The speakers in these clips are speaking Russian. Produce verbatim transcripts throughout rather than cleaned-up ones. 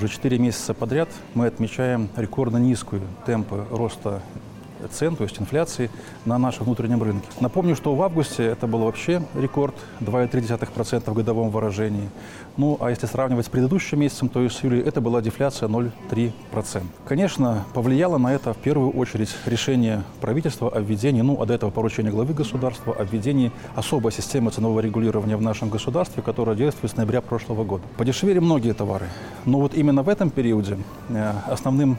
Уже четыре месяца подряд мы отмечаем рекордно низкую темпы роста цен, то есть инфляции, на нашем внутреннем рынке. Напомню, что в августе это был вообще рекорд два и три десятых процента в годовом выражении. Ну, а если сравнивать с предыдущим месяцем, то есть с июля, это была дефляция ноль целых три десятых процента. Конечно, повлияло на это в первую очередь решение правительства о введении, ну, а до этого поручение главы государства, о введении особой системы ценового регулирования в нашем государстве, которая действует с ноября прошлого года. Подешевели многие товары, но вот именно в этом периоде основным,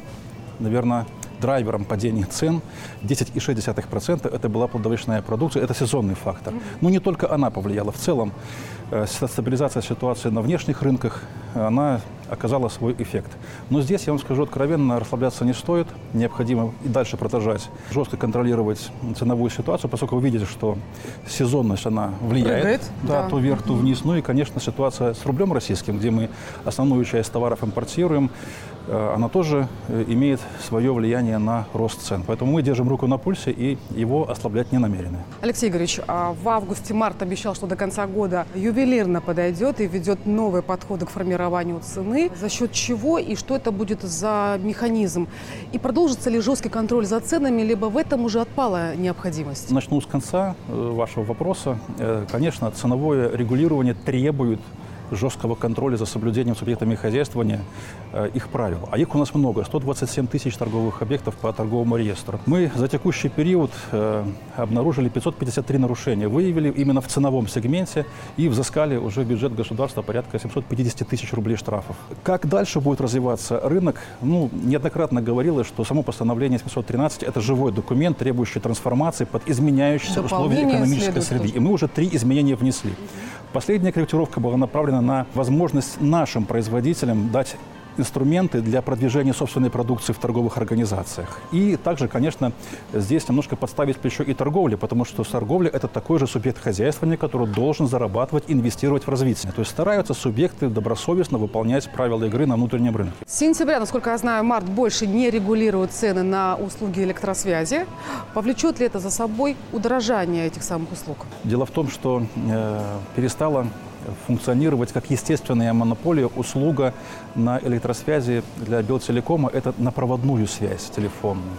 наверное, драйвером падения цен десять целых шесть десятых процента это была плодовочная продукция, это сезонный фактор. Но не только она повлияла. В целом стабилизация ситуации на внешних рынках, она оказала свой эффект. Но здесь, я вам скажу откровенно, расслабляться не стоит. Необходимо и дальше продолжать жестко контролировать ценовую ситуацию, поскольку вы видите, что сезонность, она влияет. Да, да. То вверх, то вниз. Ну и, конечно, ситуация с рублем российским, где мы основную часть товаров импортируем, она тоже имеет свое влияние на рост цен. Поэтому мы держим руку на пульсе и его ослаблять не намерены. Алексей Игоревич, а в августе МАРТ обещал, что до конца года ювелирно подойдет и ведет новые подходы к формированию цены. За счет чего и что это будет за механизм? И продолжится ли жесткий контроль за ценами, либо в этом уже отпала необходимость? Начну с конца вашего вопроса. Конечно, ценовое регулирование требует жесткого контроля за соблюдением субъектами хозяйствования э, их правил. А их у нас много, сто двадцать семь тысяч торговых объектов по торговому реестру. Мы за текущий период э, обнаружили пятьсот пятьдесят три нарушения, выявили именно в ценовом сегменте и взыскали уже в бюджет государства порядка семьсот пятьдесят тысяч рублей штрафов. Как дальше будет развиваться рынок? Ну, неоднократно говорилось, что само постановление семьсот тринадцать – это живой документ, требующий трансформации под изменяющиеся условия экономической среды. Тоже. И мы уже три изменения внесли. Последняя корректировка была направлена на возможность нашим производителям дать инструменты для продвижения собственной продукции в торговых организациях. И также, конечно, здесь немножко подставить плечо и торговли, потому что торговля – это такой же субъект хозяйствования, который должен зарабатывать, инвестировать в развитие. То есть стараются субъекты добросовестно выполнять правила игры на внутреннем рынке. С сентября, насколько я знаю, МАРТ больше не регулирует цены на услуги электросвязи. Повлечет ли это за собой удорожание этих самых услуг? Дело в том, что э, перестала функционировать как естественная монополия услуга на электросвязи для Белтелекома – это на проводную связь телефонную.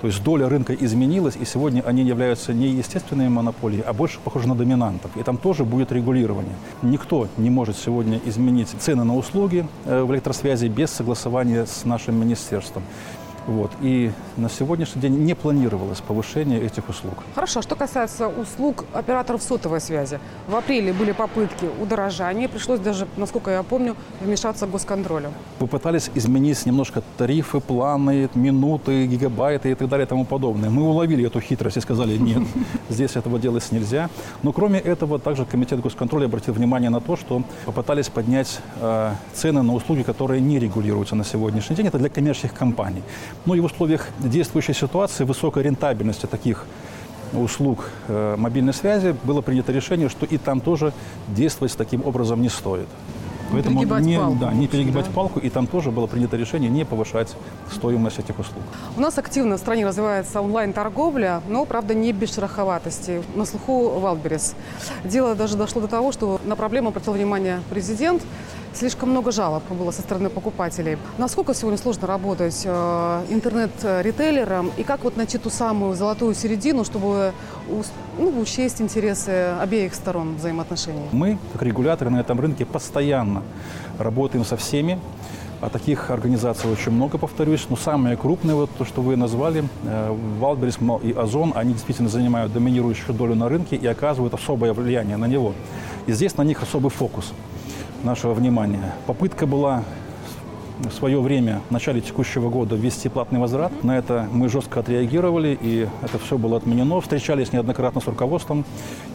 То есть доля рынка изменилась, и сегодня они являются не естественной монополией, а больше похожи на доминантов. И там тоже будет регулирование. Никто не может сегодня изменить цены на услуги в электросвязи без согласования с нашим министерством. Вот. И на сегодняшний день не планировалось повышение этих услуг. Хорошо. А что касается услуг операторов сотовой связи? В апреле были попытки удорожания. Пришлось даже, насколько я помню, вмешаться госконтролем. Вы пытались изменить немножко тарифы, планы, минуты, гигабайты и так далее и тому подобное. Мы уловили эту хитрость и сказали, нет, здесь этого делать нельзя. Но кроме этого, также комитет госконтроля обратил внимание на то, что попытались поднять э, цены на услуги, которые не регулируются на сегодняшний день. Это для коммерческих компаний. Ну и в условиях действующей ситуации, высокой рентабельности таких услуг э, мобильной связи было принято решение, что и там тоже действовать таким образом не стоит. Поэтому перегибать не, палку, да, не перегибать да. палку, и там тоже было принято решение не повышать стоимость этих услуг. У нас активно в стране развивается онлайн-торговля, но, правда, не без шероховатости. На слуху Wildberries. Дело даже дошло до того, что на проблему обратил внимание президент. Слишком много жалоб было со стороны покупателей. Насколько сегодня сложно работать э, интернет-ритейлером? И как вот найти ту самую золотую середину, чтобы ну, учесть интересы обеих сторон взаимоотношений? Мы, как регуляторы на этом рынке, постоянно работаем со всеми. А таких организаций очень много, повторюсь. Но самые крупные, вот то, что вы назвали, Wildberries и Ozon, они действительно занимают доминирующую долю на рынке и оказывают особое влияние на него. И здесь на них особый фокус нашего внимания. Попытка была в свое время, в начале текущего года, ввести платный возврат. На это мы жестко отреагировали, и это все было отменено. Встречались неоднократно с руководством.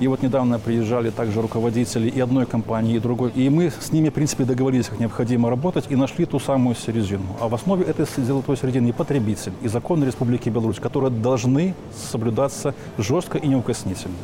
И вот недавно приезжали также руководители и одной компании, и другой. И мы с ними, в принципе, договорились, как необходимо работать, и нашли ту самую середину. А в основе этой золотой середины и потребитель, и законы Республики Беларусь, которые должны соблюдаться жестко и неукоснительно.